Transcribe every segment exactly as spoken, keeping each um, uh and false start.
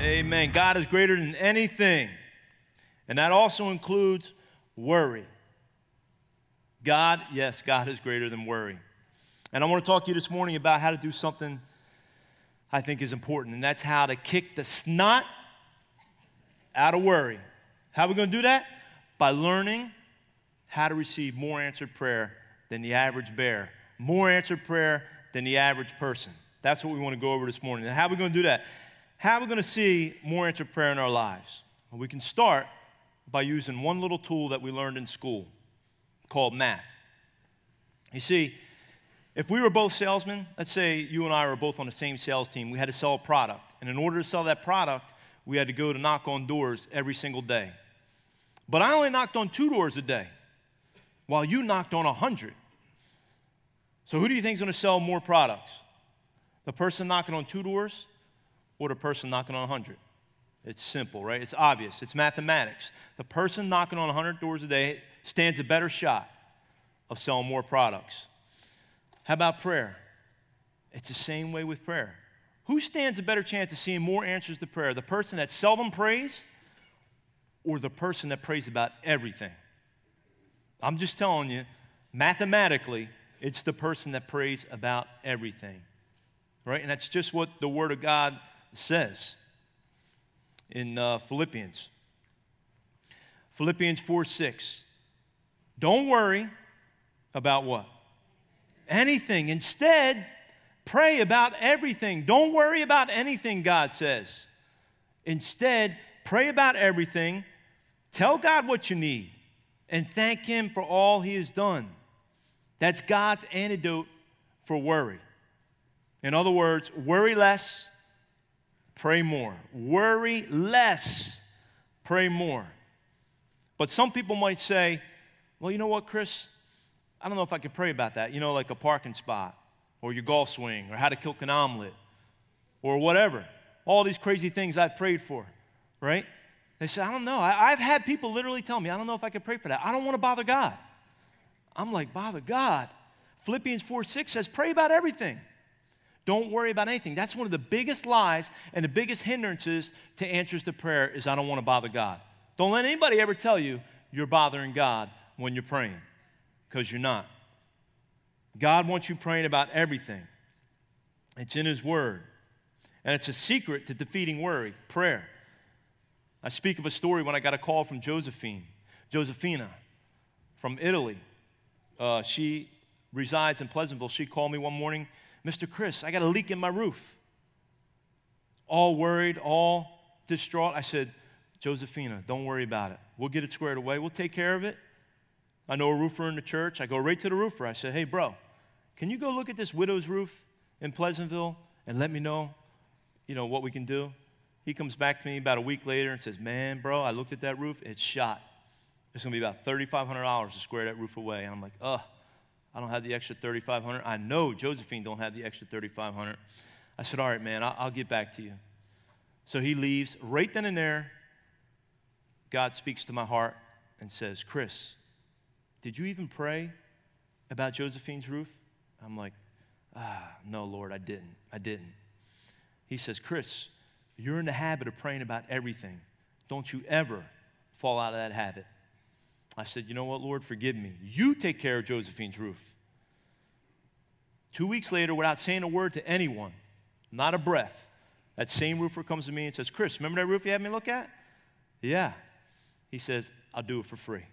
Amen. God is greater than anything. And that also includes worry. God, yes, God is greater than worry. And I want to talk to you this morning about how to do something I think is important, and that's how to kick the snot out of worry. How are we going to do that? By learning how to receive more answered prayer than the average bear, more answered prayer than the average person. That's what we want to go over this morning. And how are we going to do that? How are we going to see more answered prayer in our lives? Well, we can start by using one little tool that we learned in school called math. You see, if we were both salesmen, let's say you and I were both on the same sales team, we had to sell a product. And in order to sell that product, we had to go to knock on doors every single day. But I only knocked on two doors a day, while you knocked on a hundred. So who do you think is going to sell more products? The person knocking on two doors or the person knocking on a hundred? It's simple, right? It's obvious. It's mathematics. The person knocking on a hundred doors a day stands a better shot of selling more products. How about prayer? It's the same way with prayer. Who stands a better chance of seeing more answers to prayer? The person that seldom prays or the person that prays about everything? I'm just telling you, mathematically, it's the person that prays about everything, right? And that's just what the Word of God says in uh, Philippians. Philippians four six. Don't worry about what? Anything. Instead, pray about everything. Don't worry about anything, God says. Instead, pray about everything. Tell God what you need and thank Him for all He has done. That's God's antidote for worry. In other words, worry less, pray more. Worry less, pray more. But some people might say, well, you know what, Chris? I don't know if I can pray about that, you know, like a parking spot or your golf swing or how to cook an omelet or whatever, all these crazy things I've prayed for, right? They say, I don't know. I, I've had people literally tell me, I don't know if I can pray for that. I don't want to bother God. I'm like, bother God. Philippians four six says, pray about everything. Don't worry about anything. That's one of the biggest lies and the biggest hindrances to answers to prayer is I don't want to bother God. Don't let anybody ever tell you you're bothering God when you're praying. Because you're not. God wants you praying about everything. It's in His Word. And it's a secret to defeating worry, prayer. I speak of a story when I got a call from Josephine, Josefina from Italy. Uh, she resides in Pleasantville. She called me one morning, Mister Chris, I got a leak in my roof. All worried, all distraught. I said, Josefina, don't worry about it. We'll get it squared away. We'll take care of it. I know a roofer in the church. I go right to the roofer. I say, hey, bro, can you go look at this widow's roof in Pleasantville and let me know, you know, what we can do? He comes back to me about a week later and says, man, bro, I looked at that roof. It's shot. It's going to be about thirty-five hundred dollars to square that roof away. And I'm like, ugh, I don't have the extra thirty-five hundred dollars. I know Josephine don't have the extra thirty-five hundred dollars. I said, all right, man, I'll, I'll get back to you. So he leaves. Right then and there, God speaks to my heart and says, Chris, did you even pray about Josephine's roof? I'm like, ah, no, Lord, I didn't. I didn't. He says, Chris, you're in the habit of praying about everything. Don't you ever fall out of that habit. I said, you know what, Lord, forgive me. You take care of Josephine's roof. Two weeks later, without saying a word to anyone, not a breath, that same roofer comes to me and says, Chris, remember that roof you had me look at? Yeah. He says, I'll do it for free.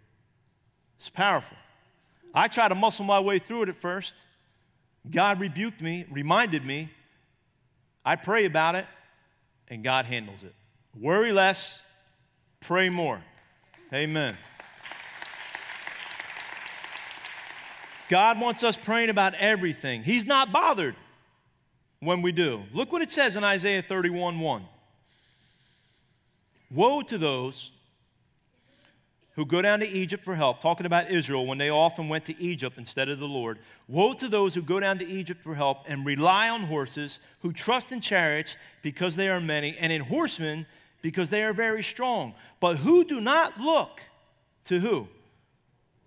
It's powerful. I tried to muscle my way through it at first. God rebuked me, reminded me. I pray about it, and God handles it. Worry less, pray more. Amen. God wants us praying about everything. He's not bothered when we do. Look what it says in Isaiah thirty-one one. Woe to those who go down to Egypt for help, talking about Israel when they often went to Egypt instead of the Lord. Woe to those who go down to Egypt for help and rely on horses, who trust in chariots because they are many, and in horsemen because they are very strong, but who do not look to who?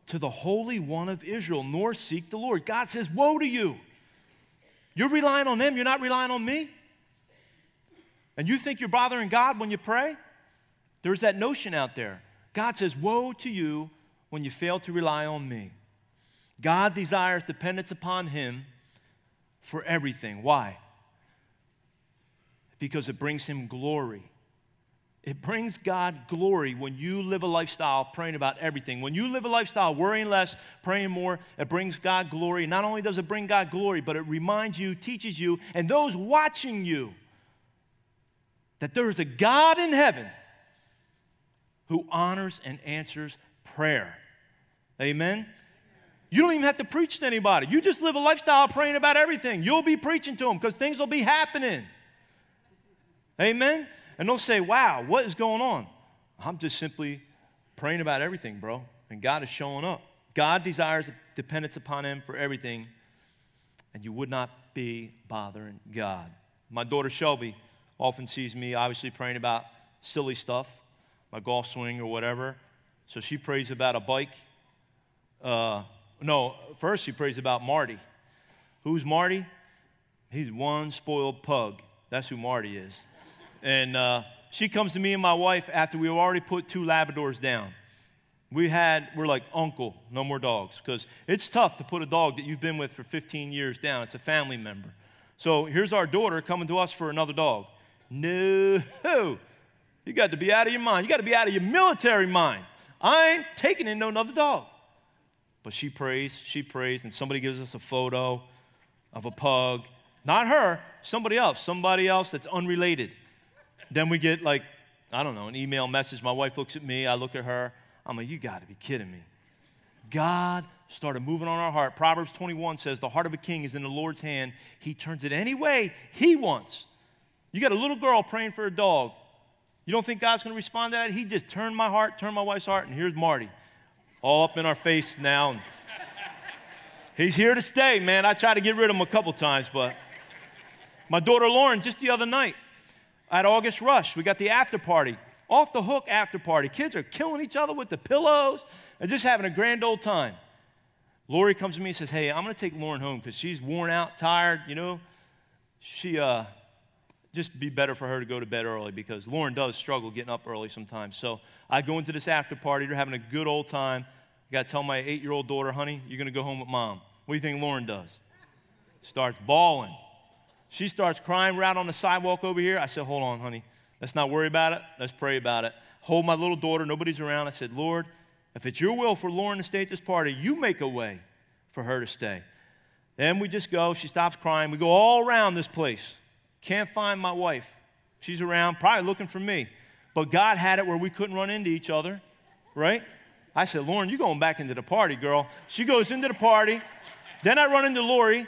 To the Holy One of Israel, nor seek the Lord. God says, woe to you. You're relying on them. You're not relying on me. And you think you're bothering God when you pray? There's that notion out there. God says, woe to you when you fail to rely on me. God desires dependence upon him for everything. Why? Because it brings him glory. It brings God glory when you live a lifestyle praying about everything. When you live a lifestyle worrying less, praying more, it brings God glory. Not only does it bring God glory, but it reminds you, teaches you, and those watching you that there is a God in heaven who honors and answers prayer. Amen? You don't even have to preach to anybody. You just live a lifestyle praying about everything. You'll be preaching to them because things will be happening. Amen? And they'll say, wow, what is going on? I'm just simply praying about everything, bro. And God is showing up. God desires dependence upon him for everything, and you would not be bothering God. My daughter Shelby often sees me obviously praying about silly stuff, my golf swing or whatever. So she prays about a bike. Uh, no, first she prays about Marty. Who's Marty? He's one spoiled pug. That's who Marty is. And uh, she comes to me and my wife after we already put two Labradors down. We had, we're like, uncle, no more dogs. Because it's tough to put a dog that you've been with for fifteen years down. It's a family member. So here's our daughter coming to us for another dog. No, you got to be out of your mind. You got to be out of your military mind. I ain't taking in no another dog. But she prays, she prays, and somebody gives us a photo of a pug. Not her, somebody else, somebody else that's unrelated. Then we get like, I don't know, an email message. My wife looks at me. I look at her. I'm like, you got to be kidding me. God started moving on our heart. Proverbs twenty-one says, the heart of a king is in the Lord's hand. He turns it any way he wants. You got a little girl praying for a dog. You don't think God's going to respond to that? He just turned my heart, turned my wife's heart, and here's Marty. All up in our face now. And he's here to stay, man. I tried to get rid of him a couple times, but my daughter Lauren, just the other night, at August Rush, we got the after party, off the hook after party. Kids are killing each other with the pillows and just having a grand old time. Lori comes to me and says, hey, I'm going to take Lauren home because she's worn out, tired, you know. She, uh, just be better for her to go to bed early because Lauren does struggle getting up early sometimes. So I go into this after party. They're having a good old time. I got to tell my eight-year-old daughter, honey, you're going to go home with mom. What do you think Lauren does? Starts bawling. She starts crying right on the sidewalk over here. I said, hold on, honey. Let's not worry about it. Let's pray about it. Hold my little daughter. Nobody's around. I said, Lord, if it's your will for Lauren to stay at this party, you make a way for her to stay. Then we just go. She stops crying. We go all around this place. Can't find my wife. She's around, probably looking for me. But God had it where we couldn't run into each other, right? I said, Lauren, you're going back into the party, girl. She goes into the party. Then I run into Lori. I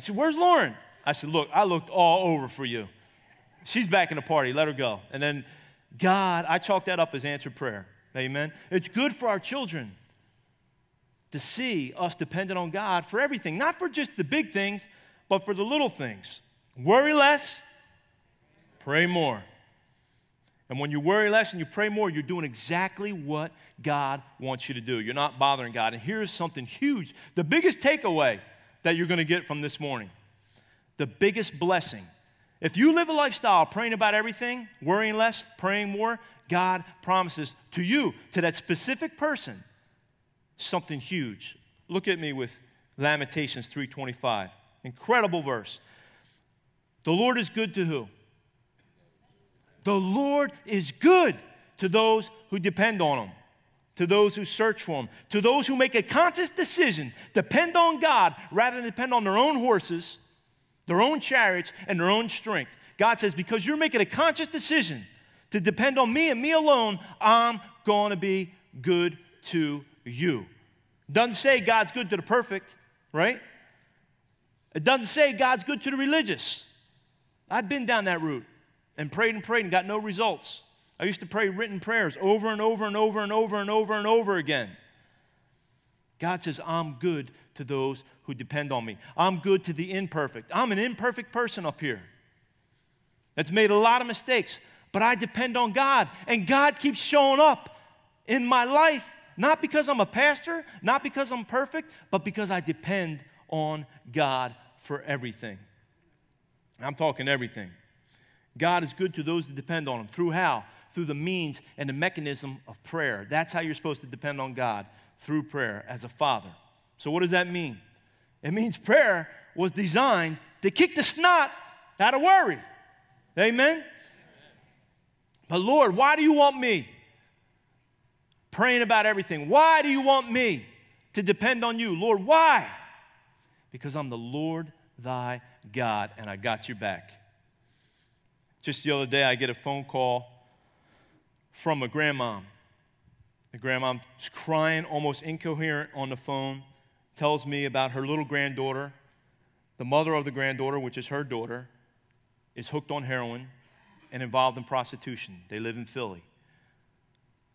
said, where's Lauren? I said, look, I looked all over for you. She's back in the party. Let her go. And then God, I chalked that up as answered prayer. Amen. It's good for our children to see us dependent on God for everything, not for just the big things, but for the little things. Worry less, pray more. And when you worry less and you pray more, you're doing exactly what God wants you to do. You're not bothering God. And here's something huge, the biggest takeaway that you're going to get from this morning. The biggest blessing. If you live a lifestyle praying about everything, worrying less, praying more, God promises to you, to that specific person, something huge. Look at me with Lamentations three twenty-five. Incredible verse. The Lord is good to who? The Lord is good to those who depend on him, to those who search for him, to those who make a conscious decision, depend on God rather than depend on their own horses, their own chariots, and their own strength. God says, because you're making a conscious decision to depend on me and me alone, I'm going to be good to you. It doesn't say God's good to the perfect, right? It doesn't say God's good to the religious. I've been down that route and prayed and prayed and got no results. I used to pray written prayers over and over and over and over and over and over again. God says, I'm good to those who depend on me. I'm good to the imperfect. I'm an imperfect person up here that's made a lot of mistakes, but I depend on God, and God keeps showing up in my life, not because I'm a pastor, not because I'm perfect, but because I depend on God for everything. I'm talking everything. God is good to those that depend on him. Through how? Through the means and the mechanism of prayer. That's how you're supposed to depend on God, through prayer as a father. So what does that mean? It means prayer was designed to kick the snot out of worry. Amen? Amen. But Lord, why do you want me? Praying about everything. Why do you want me to depend on you? Lord, why? Because I'm the Lord thy God, and I got your back. Just the other day, I get a phone call from a grandmom. The grandmom's crying, almost incoherent on the phone, tells me about her little granddaughter. The mother of the granddaughter, which is her daughter, is hooked on heroin and involved in prostitution. They live in Philly.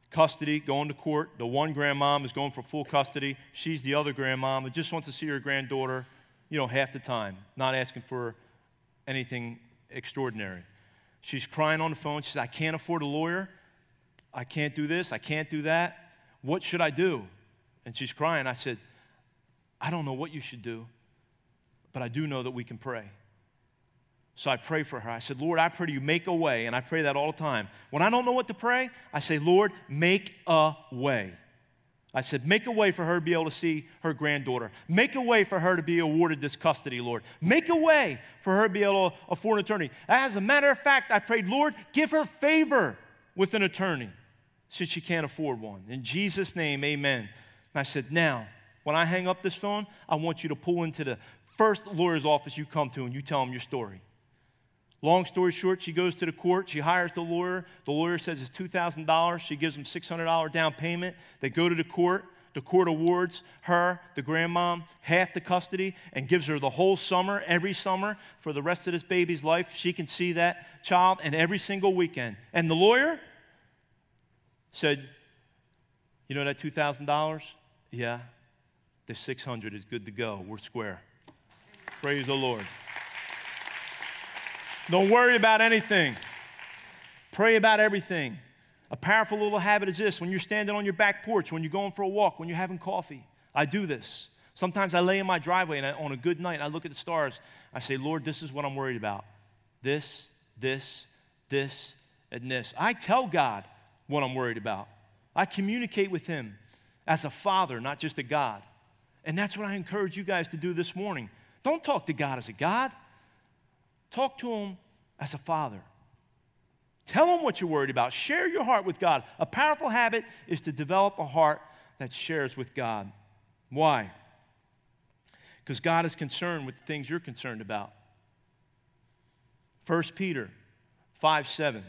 Custody, going to court. The one grandmom is going for full custody. She's the other grandmom who just wants to see her granddaughter, you know, half the time, not asking for anything extraordinary. She's crying on the phone. She says, I can't afford a lawyer. I can't do this. I can't do that. What should I do? And she's crying. I said, I don't know what you should do, but I do know that we can pray. So I pray for her. I said, Lord, I pray to you, make a way. And I pray that all the time. When I don't know what to pray, I say, Lord, make a way. I said, make a way for her to be able to see her granddaughter. Make a way for her to be awarded this custody, Lord. Make a way for her to be able to afford an attorney. As a matter of fact, I prayed, Lord, give her favor with an attorney since she can't afford one. In Jesus' name, amen. And I said, now, when I hang up this phone, I want you to pull into the first lawyer's office you come to and you tell them your story. Long story short, she goes to the court. She hires the lawyer. The lawyer says it's two thousand dollars. She gives them six hundred dollars down payment. They go to the court. The court awards her, the grandmom, half the custody and gives her the whole summer, every summer, for the rest of this baby's life. She can see that child and every single weekend. And the lawyer said, you know that two thousand dollars? Yeah. The six hundred dollars is good to go. We're square. Praise the Lord. Don't worry about anything. Pray about everything. A powerful little habit is this. When you're standing on your back porch, when you're going for a walk, when you're having coffee, I do this. Sometimes I lay in my driveway, and I, on a good night, I look at the stars. I say, Lord, this is what I'm worried about. This, this, this, and this. I tell God what I'm worried about. I communicate with him as a father, not just a God. And that's what I encourage you guys to do this morning. Don't talk to God as a God. Talk to him as a father. Tell him what you're worried about. Share your heart with God. A powerful habit is to develop a heart that shares with God. Why? Because God is concerned with the things you're concerned about. First Peter five seven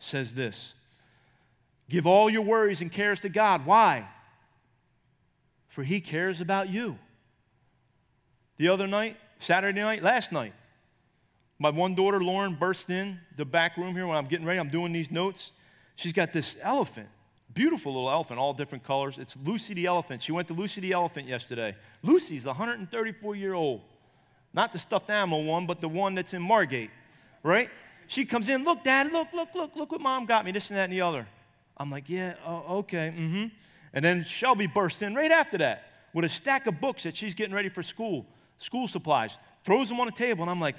says this. Give all your worries and cares to God. Why? For he cares about you. The other night, Saturday night, last night, my one daughter, Lauren, burst in the back room here when I'm getting ready. I'm doing these notes. She's got this elephant, beautiful little elephant, all different colors. It's Lucy the Elephant. She went to Lucy the Elephant yesterday. Lucy's the one hundred thirty-four-year-old. Not the stuffed animal one, but the one that's in Margate, right? She comes in, look, Dad, look, look, look, look what Mom got me, this and that and the other. I'm like, yeah, oh, okay, mm-hmm. And then Shelby bursts in right after that with a stack of books that she's getting ready for school, school supplies, throws them on the table, and I'm like,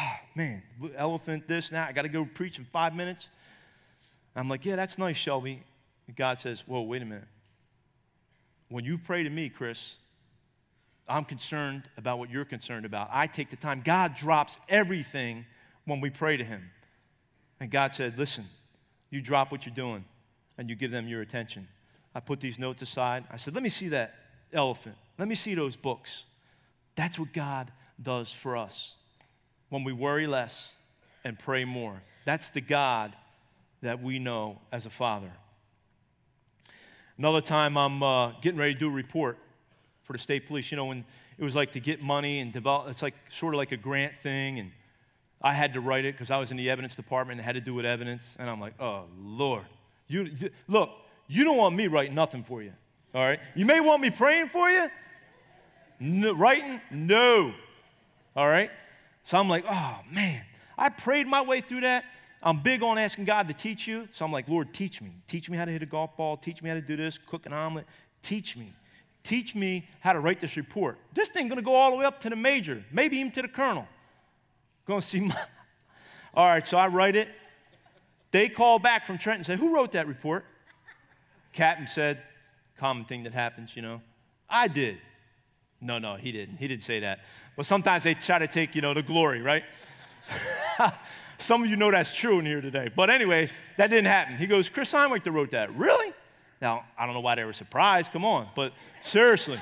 oh, man, elephant, this, now I got to go preach in five minutes. I'm like, yeah, that's nice, Shelby. And God says, whoa, wait a minute. When you pray to me, Chris, I'm concerned about what you're concerned about. I take the time. God drops everything when we pray to him. And God said, listen, you drop what you're doing, and you give them your attention. I put these notes aside. I said, let me see that elephant. Let me see those books. That's what God does for us. When we worry less and pray more. That's the God that we know as a father. Another time I'm uh, getting ready to do a report for the state police. You know, when it was like to get money and develop, it's like sort of like a grant thing. And I had to write it because I was in the evidence department and had to do with evidence. And I'm like, oh, Lord. You, you look, you don't want me writing nothing for you. All right? You may want me praying for you. No, writing? No. All right? So I'm like, oh, man, I prayed my way through that. I'm big on asking God to teach you. So I'm like, Lord, teach me. Teach me how to hit a golf ball. Teach me how to do this, cook an omelet. Teach me. Teach me how to write this report. This thing going to go all the way up to the major, maybe even to the colonel. Going to see my, All right, so I write it. They call back from Trenton and say, who wrote that report? Captain said, common thing that happens, you know. I did. No, no, he didn't. He didn't say that. But sometimes they try to take, you know, the glory, right? Some of you know that's true in here today. But anyway, that didn't happen. He goes, Chris Schweikert wrote that. Really? Now, I don't know why they were surprised. Come on. But seriously.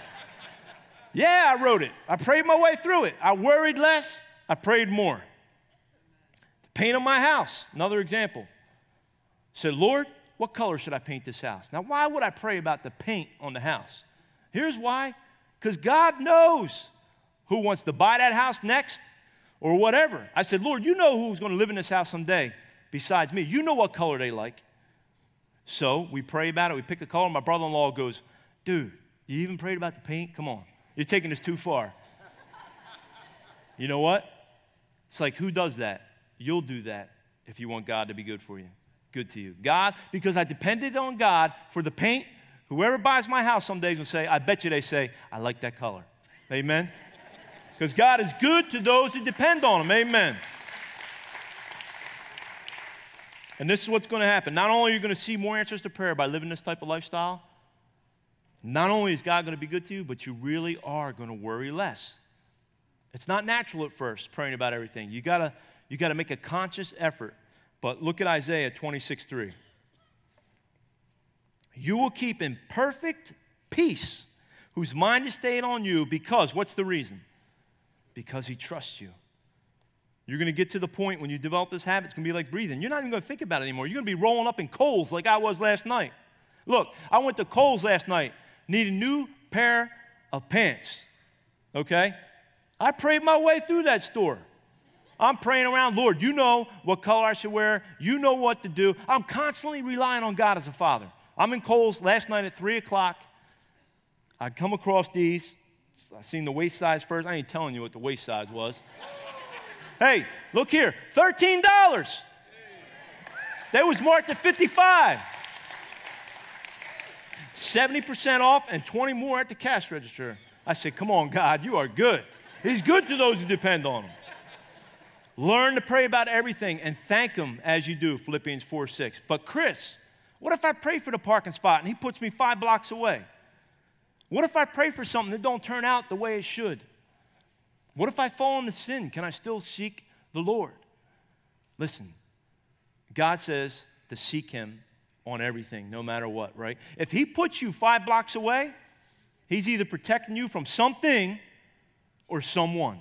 Yeah, I wrote it. I prayed my way through it. I worried less. I prayed more. The paint on my house, another example. I said, Lord, what color should I paint this house? Now, why would I pray about the paint on the house? Here's why. Because God knows who wants to buy that house next or whatever. I said, Lord, you know who's going to live in this house someday besides me. You know what color they like. So we pray about it. We pick a color. My brother-in-law goes, dude, you even prayed about the paint? Come on. You're taking this too far. You know what? It's like, who does that? You'll do that if you want God to be good for you, good to you. God, because I depended on God for the paint, whoever buys my house some days will say, I bet you they say, I like that color. Amen? Because God is good to those who depend on him. Amen. And this is what's going to happen. Not only are you going to see more answers to prayer by living this type of lifestyle, not only is God going to be good to you, but you really are going to worry less. It's not natural at first, praying about everything. You gotta, you gotta make a conscious effort. But look at Isaiah twenty-six three. You will keep in perfect peace whose mind is stayed on you because, what's the reason? Because he trusts you. You're going to get to the point when you develop this habit, it's going to be like breathing. You're not even going to think about it anymore. You're going to be rolling up in Kohl's like I was last night. Look, I went to Kohl's last night. Need a new pair of pants, okay? I prayed my way through that store. I'm praying around, Lord, you know what color I should wear. You know what to do. I'm constantly relying on God as a father. I'm in Kohl's last night at three o'clock. I come across these. I seen the waist size first. I ain't telling you what the waist size was. Hey, look here, thirteen dollars. They was marked at fifty-five dollars. seventy percent off and twenty more at the cash register. I said, come on, God, you are good. He's good to those who depend on him. Learn to pray about everything and thank him as you do, Philippians four six. But Chris, what if I pray for the parking spot and he puts me five blocks away? What if I pray for something that don't turn out the way it should? What if I fall into sin? Can I still seek the Lord? Listen, God says to seek him on everything, no matter what, right? If he puts you five blocks away, he's either protecting you from something or someone.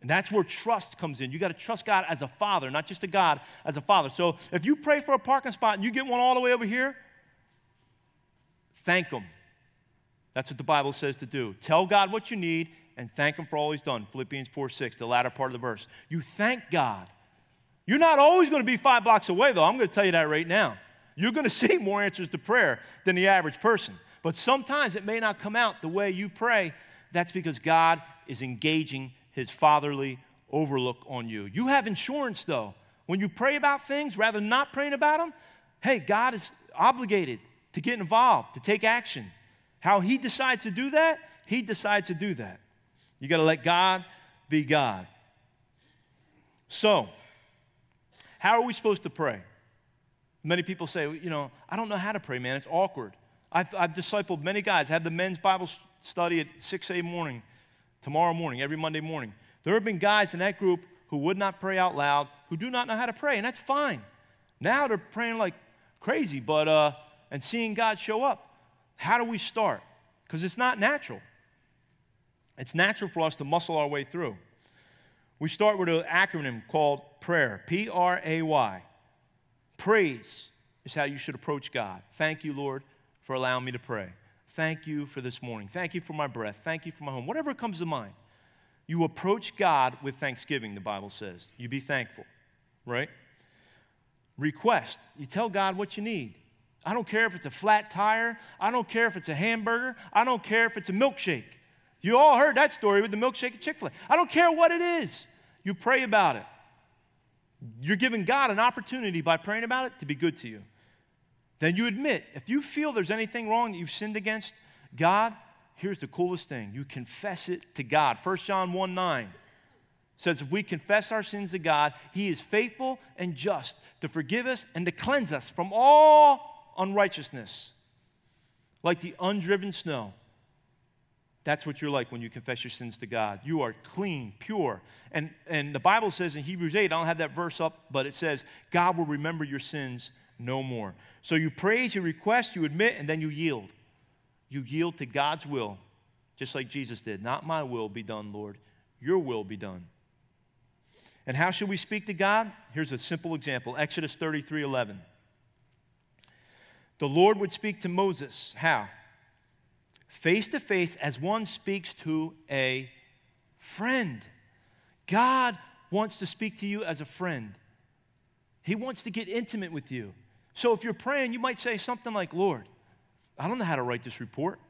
And that's where trust comes in. You got to trust God as a father, not just a God, as a father. So if you pray for a parking spot and you get one all the way over here, thank him. That's what the Bible says to do. Tell God what you need and thank him for all he's done. Philippians four six, the latter part of the verse. You thank God. You're not always going to be five blocks away, though. I'm going to tell you that right now. You're going to see more answers to prayer than the average person. But sometimes it may not come out the way you pray. That's because God is engaging his fatherly overlook on you. You have insurance, though. When you pray about things, rather than not praying about them, hey, God is obligated to get involved, to take action. How he decides to do that, he decides to do that. You got to let God be God. So, how are we supposed to pray? Many people say, you know, I don't know how to pray, man. It's awkward. I've, I've discipled many guys. I have the men's Bible study at six a m morning, tomorrow morning, every Monday morning. There have been guys in that group who would not pray out loud, who do not know how to pray, and that's fine. Now they're praying like crazy, but uh, and seeing God show up. How do we start? Because it's not natural. It's natural for us to muscle our way through. We start with an acronym called prayer, P R A Y. Praise is how you should approach God. Thank you, Lord, for allowing me to pray. Thank you for this morning. Thank you for my breath. Thank you for my home. Whatever comes to mind, you approach God with thanksgiving, the Bible says. You be thankful, right? Request. You tell God what you need. I don't care if it's a flat tire. I don't care if it's a hamburger. I don't care if it's a milkshake. You all heard that story with the milkshake at Chick-fil-A. I don't care what it is. You pray about it. You're giving God an opportunity by praying about it to be good to you. Then you admit, if you feel there's anything wrong that you've sinned against God, here's the coolest thing. You confess it to God. First John one nine. says if we confess our sins to God, he is faithful and just to forgive us and to cleanse us from all unrighteousness. Like the undriven snow. That's what you're like when you confess your sins to God. You are clean, pure. And, and the Bible says in Hebrews eight, I don't have that verse up, but it says, God will remember your sins no more. So you praise, you request, you admit, and then you yield. You yield to God's will, just like Jesus did. Not my will be done, Lord. Your will be done. And how should we speak to God? Here's a simple example. Exodus thirty-three eleven. The Lord would speak to Moses. How? Face to face, as one speaks to a friend. God wants to speak to you as a friend. He wants to get intimate with you. So if you're praying, you might say something like, Lord, I don't know how to write this report.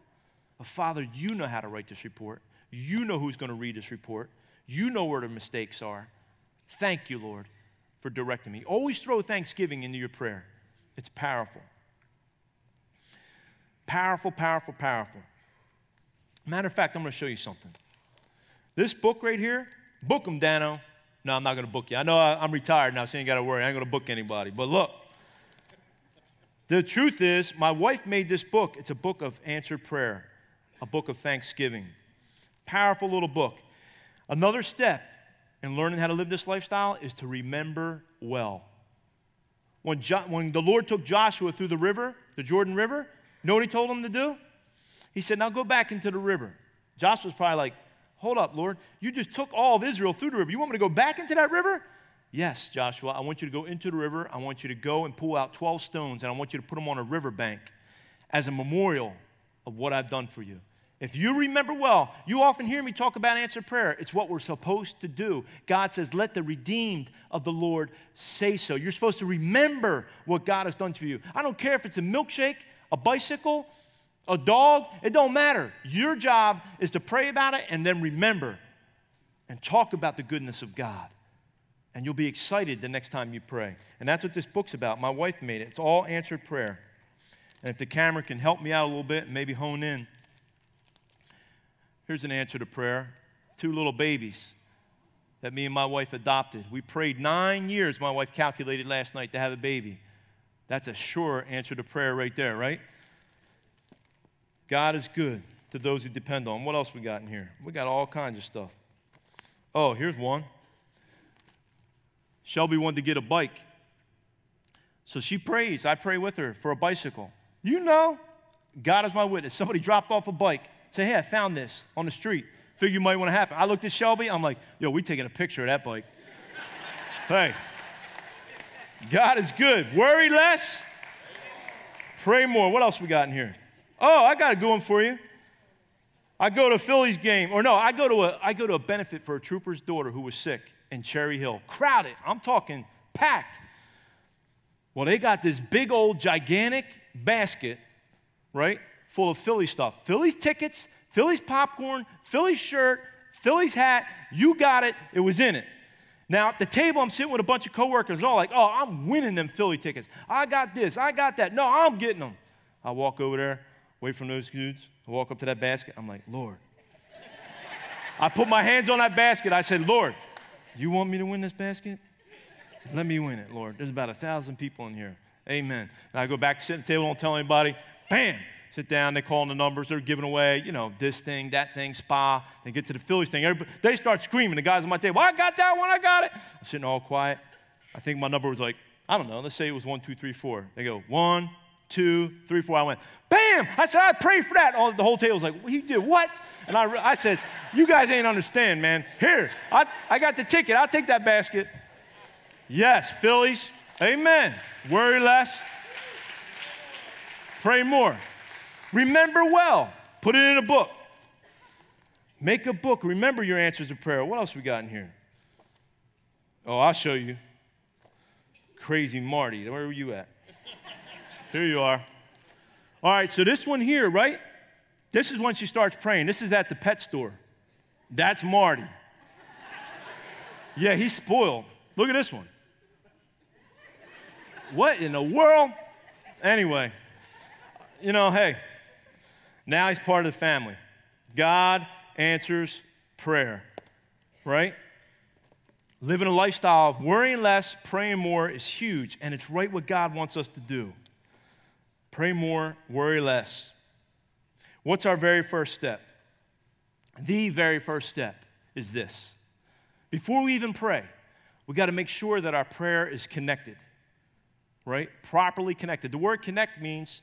But Father, you know how to write this report. You know who's going to read this report. You know where the mistakes are. Thank you, Lord, for directing me. Always throw thanksgiving into your prayer. It's powerful. Powerful, powerful, powerful. Matter of fact, I'm going to show you something. This book right here, book them, Dano. No, I'm not going to book you. I know I'm retired now, so you ain't got to worry. I ain't going to book anybody. But look, the truth is my wife made this book. It's a book of answered prayer, a book of thanksgiving. Powerful little book. Another step in learning how to live this lifestyle is to remember well. When, jo- when the Lord took Joshua through the river, the Jordan River, you know what he told him to do? He said, now go back into the river. Joshua's probably like, hold up, Lord. You just took all of Israel through the river. You want me to go back into that river? Yes, Joshua, I want you to go into the river. I want you to go and pull out twelve stones, and I want you to put them on a riverbank as a memorial of what I've done for you. If you remember well, you often hear me talk about answered prayer. It's what we're supposed to do. God says, let the redeemed of the Lord say so. You're supposed to remember what God has done for you. I don't care if it's a milkshake, a bicycle, a dog, it don't matter. Your job is to pray about it and then remember and talk about the goodness of God. And you'll be excited the next time you pray. And that's what this book's about. My wife made it. It's all answered prayer. And if the camera can help me out a little bit and maybe hone in. Here's an answer to prayer. Two little babies that me and my wife adopted. We prayed nine years, my wife calculated last night, to have a baby. That's a sure answer to prayer right there, right? God is good to those who depend on him. What else we got in here? We got all kinds of stuff. Oh, here's one. Shelby wanted to get a bike. So she prays. I pray with her for a bicycle. You know, God is my witness. Somebody dropped off a bike. Say, hey, I found this on the street. Figure you might want to happen. I looked at Shelby. I'm like, yo, we taking a picture of that bike. Hey. God is good. Worry less, pray more. What else we got in here? Oh, I got a good one for you. I go to a Phillies game, or no, I go to a I go to a benefit for a trooper's daughter who was sick in Cherry Hill. Crowded. I'm talking packed. Well, they got this big old gigantic basket, right, full of Philly stuff. Phillies tickets, Phillies popcorn, Phillies shirt, Phillies hat. You got it. It was in it. Now, at the table, I'm sitting with a bunch of coworkers, all like, oh, I'm winning them Philly tickets. I got this. I got that. No, I'm getting them. I walk over there, away from those dudes. I walk up to that basket. I'm like, Lord. I put my hands on that basket. I said, Lord, you want me to win this basket? Let me win it, Lord. There's about a thousand people in here. Amen. And I go back, sit at the table, don't tell anybody. Bam. Sit down. They call in the numbers. They're giving away, you know, this thing, that thing, spa. They get to the Phillies thing. Everybody, they start screaming. The guys on my table, I got that one. I got it. I'm sitting all quiet. I think my number was like, I don't know. Let's say it was one, two, three, four. They go, one, two, three, four. I went, bam. I said, I prayed for that. All, the whole table was like, he did what? And I, I said, you guys ain't understand, man. Here, I, I got the ticket. I'll take that basket. Yes, Phillies. Amen. Worry less. Pray more. Remember well. Put it in a book. Make a book. Remember your answers to prayer. What else we got in here? Oh, I'll show you. Crazy Marty. Where were you at? Here you are. All right, so this one here, right? This is when she starts praying. This is at the pet store. That's Marty. Yeah, he's spoiled. Look at this one. What in the world? Anyway, you know, hey. Now he's part of the family. God answers prayer, right? Living a lifestyle of worrying less, praying more is huge, and it's right what God wants us to do. Pray more, worry less. What's our very first step? The very first step is this. Before we even pray, we've got to make sure that our prayer is connected, right? Properly connected. The word connect means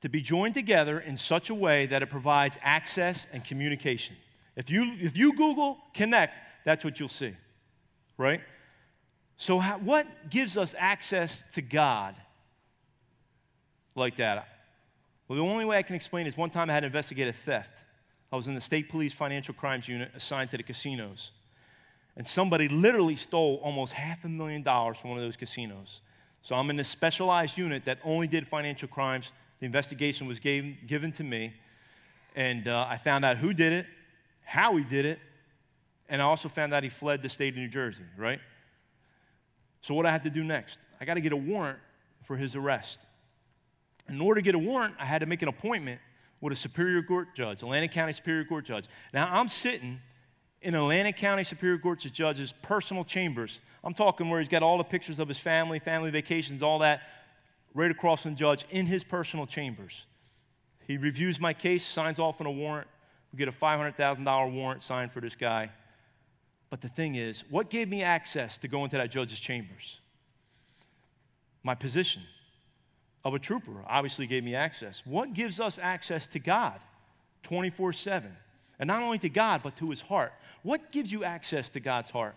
to be joined together in such a way that it provides access and communication. If you, if you Google connect, that's what you'll see. Right? So how, what gives us access to God like that? Well, the only way I can explain is one time I had investigated theft. I was in the state police financial crimes unit assigned to the casinos. And somebody literally stole almost half a million dollars from one of those casinos. So I'm in this specialized unit that only did financial crimes. The investigation was gave, given to me. And uh, I found out who did it, how he did it, and I also found out he fled the state of New Jersey, right? So what I had to do next? I got to get a warrant for his arrest. In order to get a warrant, I had to make an appointment with a Superior Court judge, Atlantic County Superior Court judge. Now, I'm sitting in Atlantic County Superior Court judge's personal chambers. I'm talking where he's got all the pictures of his family, family vacations, all that, right across from the judge in his personal chambers. He reviews my case, signs off on a warrant. We get a five hundred thousand dollar warrant signed for this guy. But the thing is, what gave me access to go into that judge's chambers? My position of a trooper obviously gave me access. What gives us access to God twenty-four seven? And not only to God, but to his heart. What gives you access to God's heart?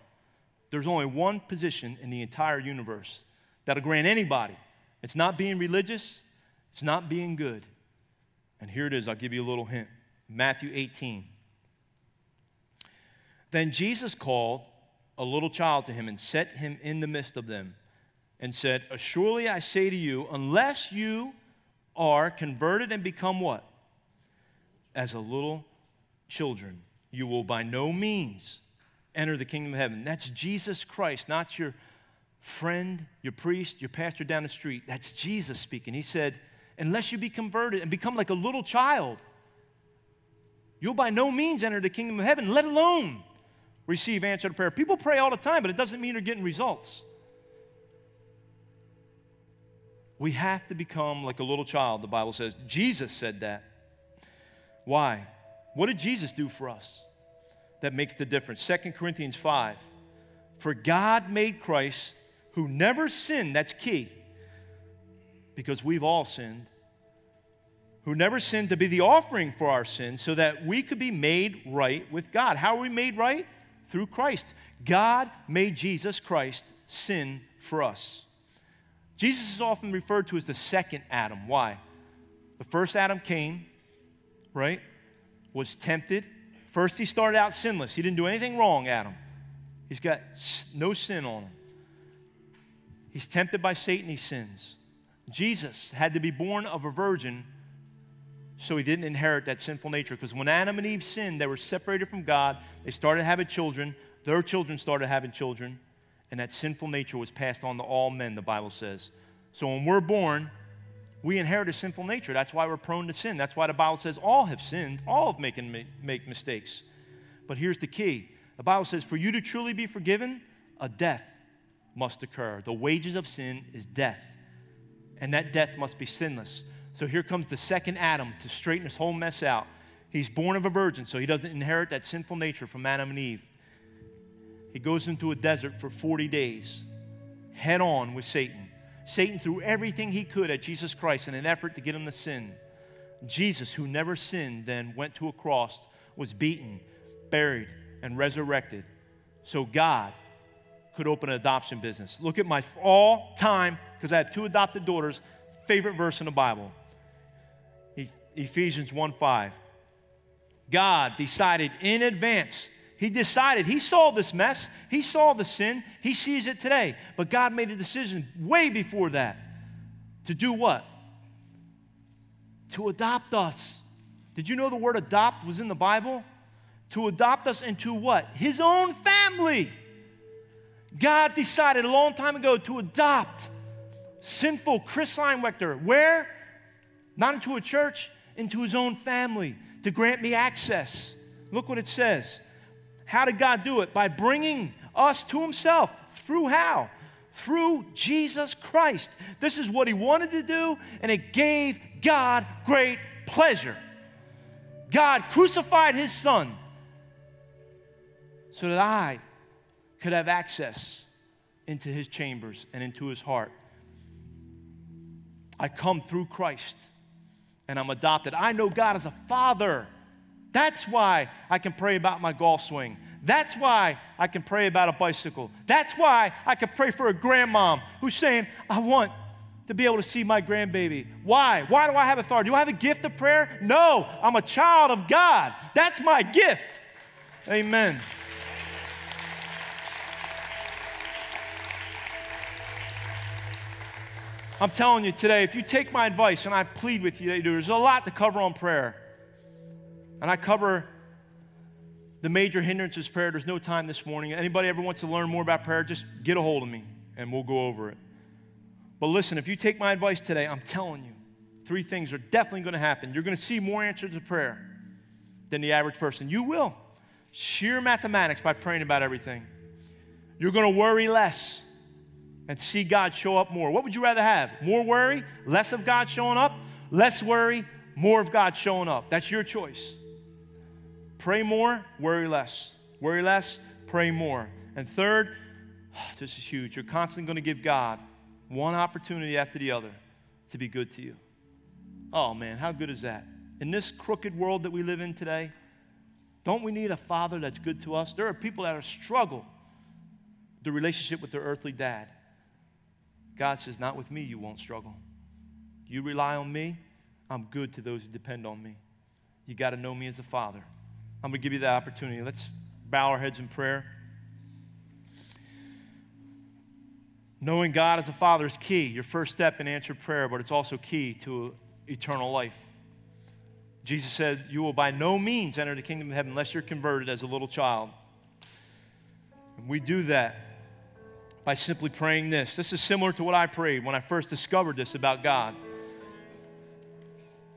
There's only one position in the entire universe that'll grant anybody. It's not being religious. It's not being good. And here it is. I'll give you a little hint. Matthew eighteen. Then Jesus called a little child to him and set him in the midst of them and said, "Surely I say to you, unless you are converted and become what? As a little children, you will by no means enter the kingdom of heaven." That's Jesus Christ, not your friend, your priest, your pastor down the street. That's Jesus speaking. He said, unless you be converted and become like a little child, you'll by no means enter the kingdom of heaven, let alone receive answer to prayer. People pray all the time, but it doesn't mean they're getting results. We have to become like a little child, the Bible says. Jesus said that. Why? What did Jesus do for us that makes the difference? Second Corinthians five, for God made Christ, who never sinned, that's key, because we've all sinned, who never sinned, to be the offering for our sins so that we could be made right with God. How are we made right? Through Christ. God made Jesus Christ sin for us. Jesus is often referred to as the second Adam. Why? The first Adam, Cain, right, was tempted. First, he started out sinless. He didn't do anything wrong, Adam. He's got no sin on him. He's tempted by Satan. He sins. Jesus had to be born of a virgin, so he didn't inherit that sinful nature. Because when Adam and Eve sinned, they were separated from God. They started having children. Their children started having children. And that sinful nature was passed on to all men, the Bible says. So when we're born, we inherit a sinful nature. That's why we're prone to sin. That's why the Bible says all have sinned. All have making, make mistakes. But here's the key. The Bible says, for you to truly be forgiven, a death must occur. The wages of sin is death. And that death must be sinless. So here comes the second Adam to straighten this whole mess out. He's born of a virgin, so he doesn't inherit that sinful nature from Adam and Eve. He goes into a desert for forty days, head on with Satan. Satan threw everything he could at Jesus Christ in an effort to get him to sin. Jesus, who never sinned, then went to a cross, was beaten, buried, and resurrected, so God could open an adoption business. Look at my all-time, because I have two adopted daughters, favorite verse in the Bible. Ephesians one five. God decided in advance. He decided. He saw this mess. He saw the sin. He sees it today. But God made a decision way before that to do what? To adopt us. Did you know the word adopt was in the Bible? To adopt us into what? His own family. God decided a long time ago to adopt sinful Chris Schweikert. Where? Not into a church, into his own family, to grant me access. Look what it says. How did God do it? By bringing us to himself. Through how? Through Jesus Christ. This is what he wanted to do, and it gave God great pleasure. God crucified his son so that I could have access into his chambers and into his heart. I come through Christ, and I'm adopted. I know God as a father. That's why I can pray about my golf swing. That's why I can pray about a bicycle. That's why I can pray for a grandmom who's saying, I want to be able to see my grandbaby. Why? Why do I have authority? Do I have a gift of prayer? No, I'm a child of God. That's my gift. Amen. I'm telling you today, if you take my advice, and I plead with you that you do, there's a lot to cover on prayer. And I cover the major hindrances of prayer. There's no time this morning. Anybody ever wants to learn more about prayer, just get a hold of me, and we'll go over it. But listen, if you take my advice today, I'm telling you, three things are definitely going to happen. You're going to see more answers to prayer than the average person. You will. Sheer mathematics by praying about everything. You're going to worry less and see God show up more. What would you rather have? More worry, less of God showing up? Less worry, more of God showing up. That's your choice. Pray more, worry less. Worry less, pray more. And third, this is huge, you're constantly going to give God one opportunity after the other to be good to you. Oh man, how good is that? In this crooked world that we live in today, don't we need a father that's good to us? There are people that are struggle the relationship with their earthly dad. God says, not with me, you won't struggle. You rely on me, I'm good to those who depend on me. You got to know me as a father. I'm going to give you that opportunity. Let's bow our heads in prayer. Knowing God as a father is key, your first step in answered prayer, but it's also key to eternal life. Jesus said, you will by no means enter the kingdom of heaven unless you're converted as a little child. And we do that by simply praying this. This is similar to what I prayed when I first discovered this about God.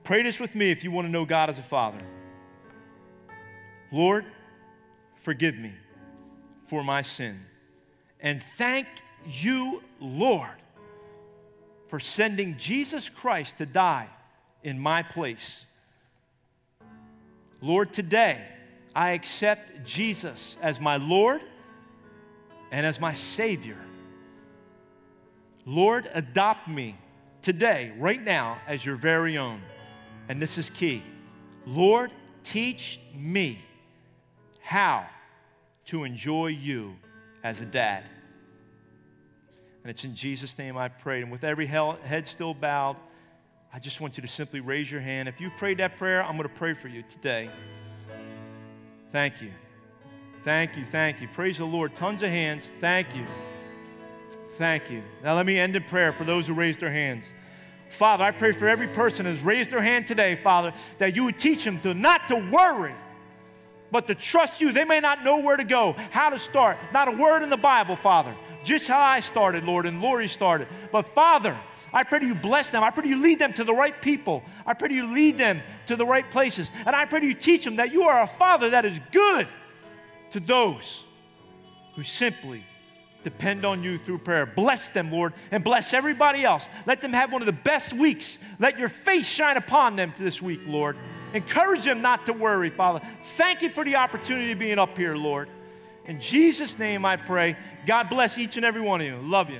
Pray this with me if you want to know God as a father. Lord, forgive me for my sin. And thank you, Lord, for sending Jesus Christ to die in my place. Lord, today I accept Jesus as my Lord and as my Savior. Lord, adopt me today, right now, as your very own. And this is key. Lord, teach me how to enjoy you as a dad. And it's in Jesus' name I prayed. And with every head still bowed, I just want you to simply raise your hand. If you prayed that prayer, I'm going to pray for you today. Thank you. Thank you, thank you. Praise the Lord. Tons of hands. Thank you. Thank you. Now let me end in prayer for those who raised their hands. Father, I pray for every person who's raised their hand today, Father, that you would teach them to not to worry, but to trust you. They may not know where to go, how to start. Not a word in the Bible, Father. Just how I started, Lord, and Lori started. But Father, I pray that you bless them. I pray that you lead them to the right people. I pray that you lead them to the right places. And I pray that you teach them that you are a Father that is good to those who simply depend on you through prayer. Bless them, Lord, and bless everybody else. Let them have one of the best weeks. Let your face shine upon them this week, Lord. Encourage them not to worry, Father. Thank you for the opportunity of being up here, Lord. In Jesus' name I pray. God bless each and every one of you. Love you.